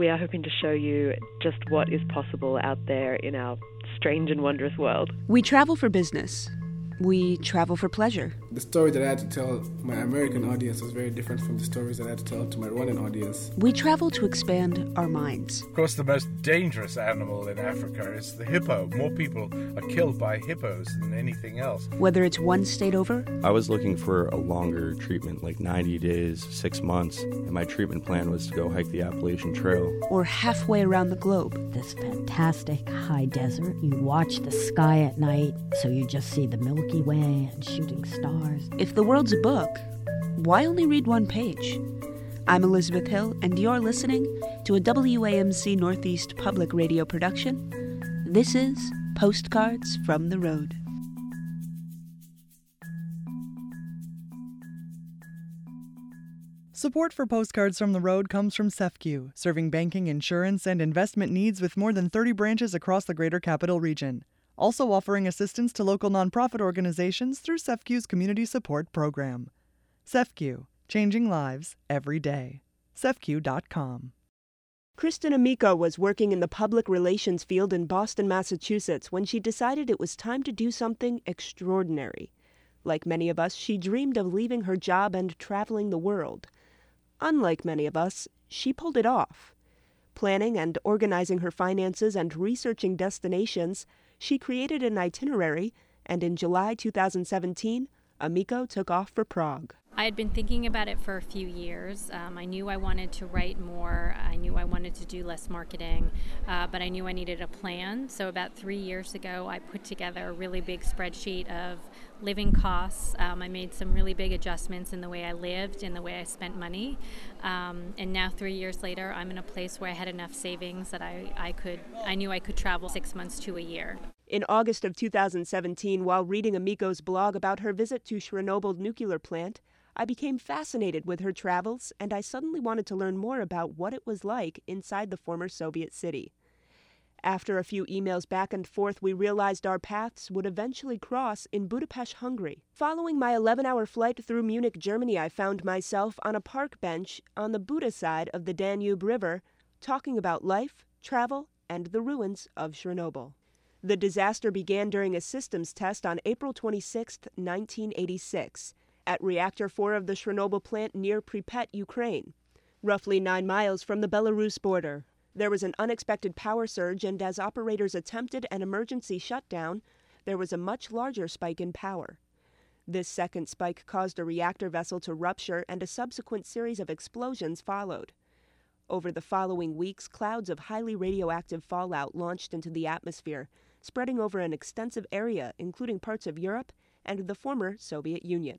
we are hoping to show you just what is possible out there in our strange and wondrous world. We travel for business. We travel for pleasure. The story that I had to tell my American audience was very different from the stories that I had to tell to my Rwandan audience. We travel to expand our minds. Of course, the most dangerous animal in Africa is the hippo. More people are killed by hippos than anything else. Whether it's one state over. I was looking for a longer treatment, like 90 days, 6 months, and my treatment plan was to go hike the Appalachian Trail. Or halfway around the globe. This fantastic high desert. You watch the sky at night, so you just see the Milky Way and shooting stars. If the world's a book, why only read one page? I'm Elizabeth Hill, and you're listening to a WAMC Northeast Public Radio production. This is Postcards from the Road. Support for Postcards from the Road comes from SEFCU, serving banking, insurance, and investment needs with more than 30 branches across the greater capital region. Also offering assistance to local nonprofit organizations through SEFCU's Community Support Program. SEFCU, changing lives every day. SEFCU.com. Kristen Amico was working in the public relations field in Boston, Massachusetts, when she decided it was time to do something extraordinary. Like many of us, she dreamed of leaving her job and traveling the world. Unlike many of us, she pulled it off. Planning and organizing her finances and researching destinations, she created an itinerary, and in July 2017, Amico took off for Prague. I had been thinking about it for a few years. I knew I wanted to write more. I knew I wanted to do less marketing, but I knew I needed a plan. So about 3 years ago, I put together a really big spreadsheet of living costs. I made some really big adjustments in the way I lived and the way I spent money. And now 3 years later, I'm in a place where I had enough savings that I knew I could travel 6 months to a year. In August of 2017, while reading Amico's blog about her visit to Chernobyl nuclear plant, I became fascinated with her travels, and I suddenly wanted to learn more about what it was like inside the former Soviet city. After a few emails back and forth, we realized our paths would eventually cross in Budapest, Hungary. Following my 11-hour flight through Munich, Germany, I found myself on a park bench on the Buda side of the Danube River, talking about life, travel, and the ruins of Chernobyl. The disaster began during a systems test on April 26, 1986, at Reactor 4 of the Chernobyl plant near Pripyat, Ukraine, roughly 9 miles from the Belarus border. There was an unexpected power surge, and as operators attempted an emergency shutdown, there was a much larger spike in power. This second spike caused a reactor vessel to rupture, and a subsequent series of explosions followed. Over the following weeks, clouds of highly radioactive fallout launched into the atmosphere, spreading over an extensive area, including parts of Europe and the former Soviet Union.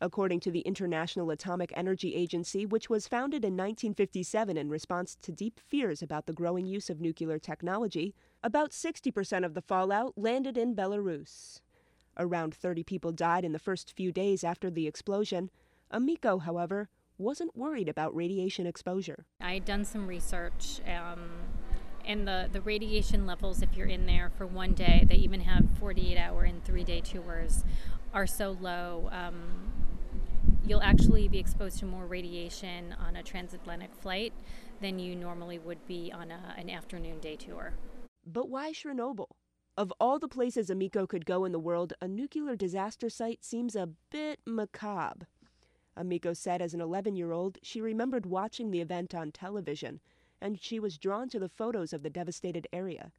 According to the International Atomic Energy Agency, which was founded in 1957 in response to deep fears about the growing use of nuclear technology, about 60% of the fallout landed in Belarus. Around 30 people died in the first few days after the explosion. Amico, however, wasn't worried about radiation exposure. I had done some research, and the radiation levels, if you're in there for one day, they even have 48-hour and 3-day tours, are so low. You'll actually be exposed to more radiation on a transatlantic flight than you normally would be on an afternoon day tour. But why Chernobyl? Of all the places Amico could go in the world, a nuclear disaster site seems a bit macabre. Amico said as an 11-year-old, she remembered watching the event on television, and she was drawn to the photos of the devastated area.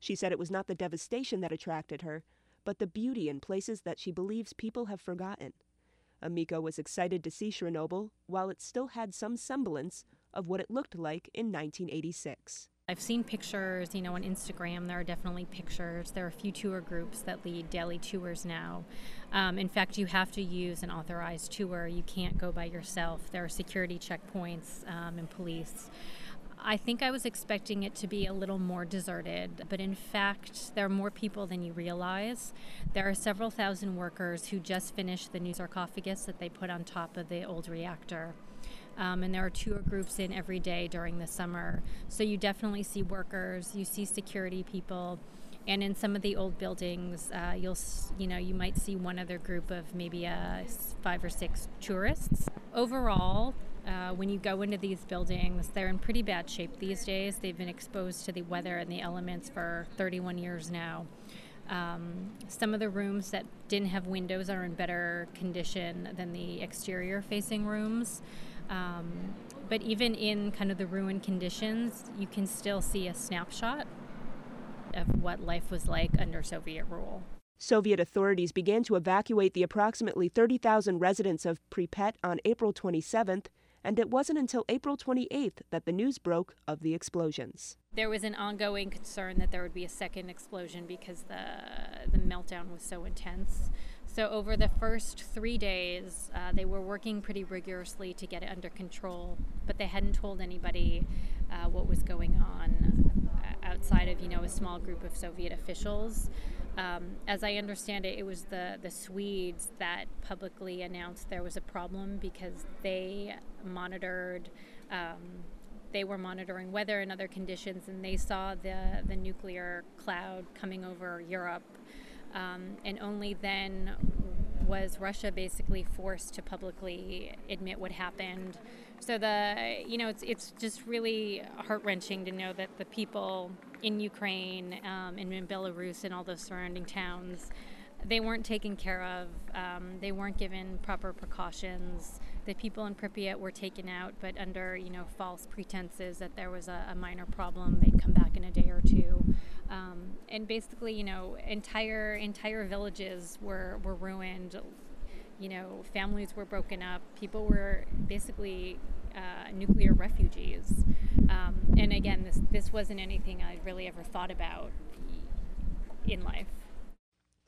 She said it was not the devastation that attracted her, but the beauty in places that she believes people have forgotten. Amico was excited to see Chernobyl, while it still had some semblance of what it looked like in 1986. I've seen pictures, on Instagram. There are definitely pictures. There are a few tour groups that lead daily tours now. In fact, you have to use an authorized tour. You can't go by yourself. There are security checkpoints and police. I think I was expecting it to be a little more deserted, but in fact, there are more people than you realize. There are several thousand workers who just finished the new sarcophagus that they put on top of the old reactor. And there are tour groups in every day during the summer. So you definitely see workers, you see security people, and in some of the old buildings, you might see one other group of maybe 5 or 6 tourists. Overall, When you go into these buildings, they're in pretty bad shape these days. They've been exposed to the weather and the elements for 31 years now. Some of the rooms that didn't have windows are in better condition than the exterior-facing rooms. But even in kind of the ruined conditions, you can still see a snapshot of what life was like under Soviet rule. Soviet authorities began to evacuate the approximately 30,000 residents of Pripyat on April 27th, and it wasn't until April 28th that the news broke of the explosions. There was an ongoing concern that there would be a second explosion because the meltdown was so intense. So over the first 3 days, they were working pretty rigorously to get it under control, but they hadn't told anybody what was going on outside of, a small group of Soviet officials. As I understand it, it was the Swedes that publicly announced there was a problem because they were monitoring weather and other conditions, and they saw the nuclear cloud coming over Europe. And only then was Russia basically forced to publicly admit what happened. So it's just really heart-wrenching to know that the people in Ukraine and in Belarus and all those surrounding towns, they weren't taken care of. They weren't given proper precautions. The people in Pripyat were taken out, but under false pretenses that there was a minor problem. They'd come back in a day or two. And basically, entire villages were ruined. Families were broken up. People were basically nuclear refugees. And again, this wasn't anything I'd really ever thought about in life.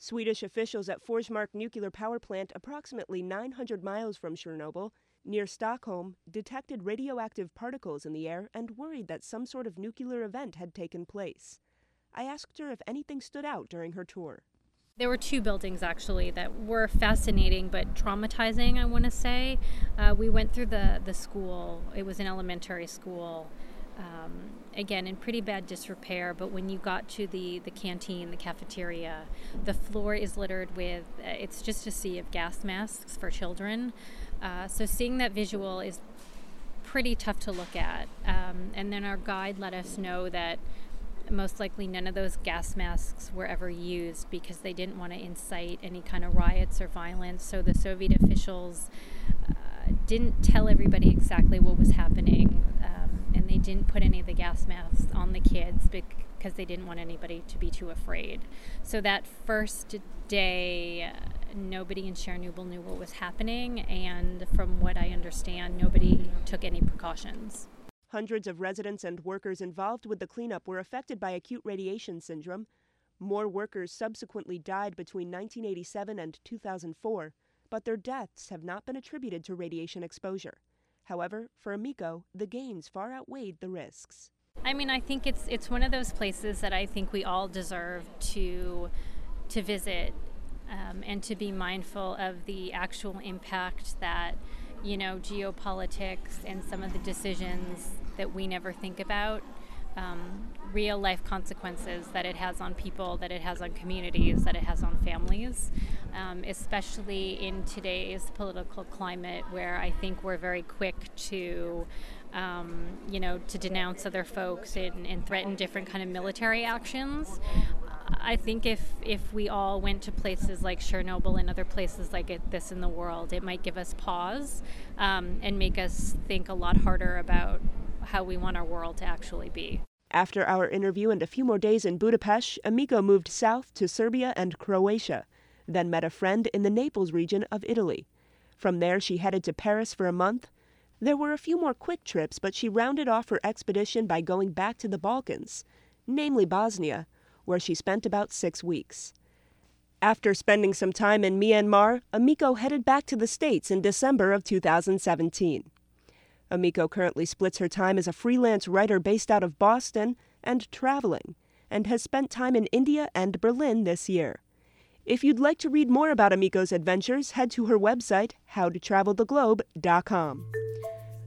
Swedish officials at Forsmark Nuclear Power Plant, approximately 900 miles from Chernobyl, near Stockholm, detected radioactive particles in the air and worried that some sort of nuclear event had taken place. I asked her if anything stood out during her tour. There were two buildings, actually, that were fascinating but traumatizing, I want to say. We went through the school. It was an elementary school, again, in pretty bad disrepair. But when you got to the canteen, the cafeteria, the floor is littered with, it's just a sea of gas masks for children. So seeing that visual is pretty tough to look at. And then our guide let us know that most likely none of those gas masks were ever used because they didn't want to incite any kind of riots or violence. So the Soviet officials didn't tell everybody exactly what was happening, and they didn't put any of the gas masks on the kids because they didn't want anybody to be too afraid. So that first day, nobody in Chernobyl knew what was happening, and from what I understand, nobody took any precautions. Hundreds of residents and workers involved with the cleanup were affected by acute radiation syndrome. More workers subsequently died between 1987 and 2004, but their deaths have not been attributed to radiation exposure. However, for Amico, the gains far outweighed the risks. I think it's one of those places that I think we all deserve to visit and to be mindful of the actual impact that geopolitics and some of the decisions that we never think about, real life consequences that it has on people, that it has on communities, that it has on families, especially in today's political climate where I think we're very quick to denounce other folks and threaten different kind of military actions. I think if we all went to places like Chernobyl and other places like this in the world, it might give us pause and make us think a lot harder about how we want our world to actually be. After our interview and a few more days in Budapest, Amico moved south to Serbia and Croatia, then met a friend in the Naples region of Italy. From there, she headed to Paris for a month. There were a few more quick trips, but she rounded off her expedition by going back to the Balkans, namely Bosnia, where she spent about 6 weeks. After spending some time in Myanmar, Amico headed back to the States in December of 2017. Amico currently splits her time as a freelance writer based out of Boston and traveling, and has spent time in India and Berlin this year. If you'd like to read more about Amico's adventures, head to her website, howtotraveltheglobe.com.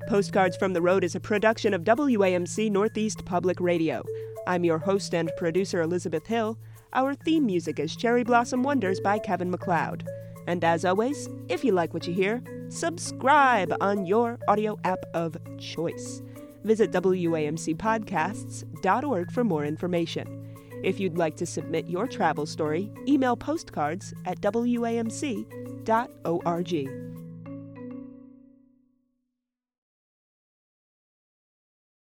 Postcards from the Road is a production of WAMC Northeast Public Radio. I'm your host and producer, Elizabeth Hill. Our theme music is Cherry Blossom Wonders by Kevin MacLeod. And as always, if you like what you hear, subscribe on your audio app of choice. Visit WAMCPodcasts.org for more information. If you'd like to submit your travel story, email postcards at WAMC.org.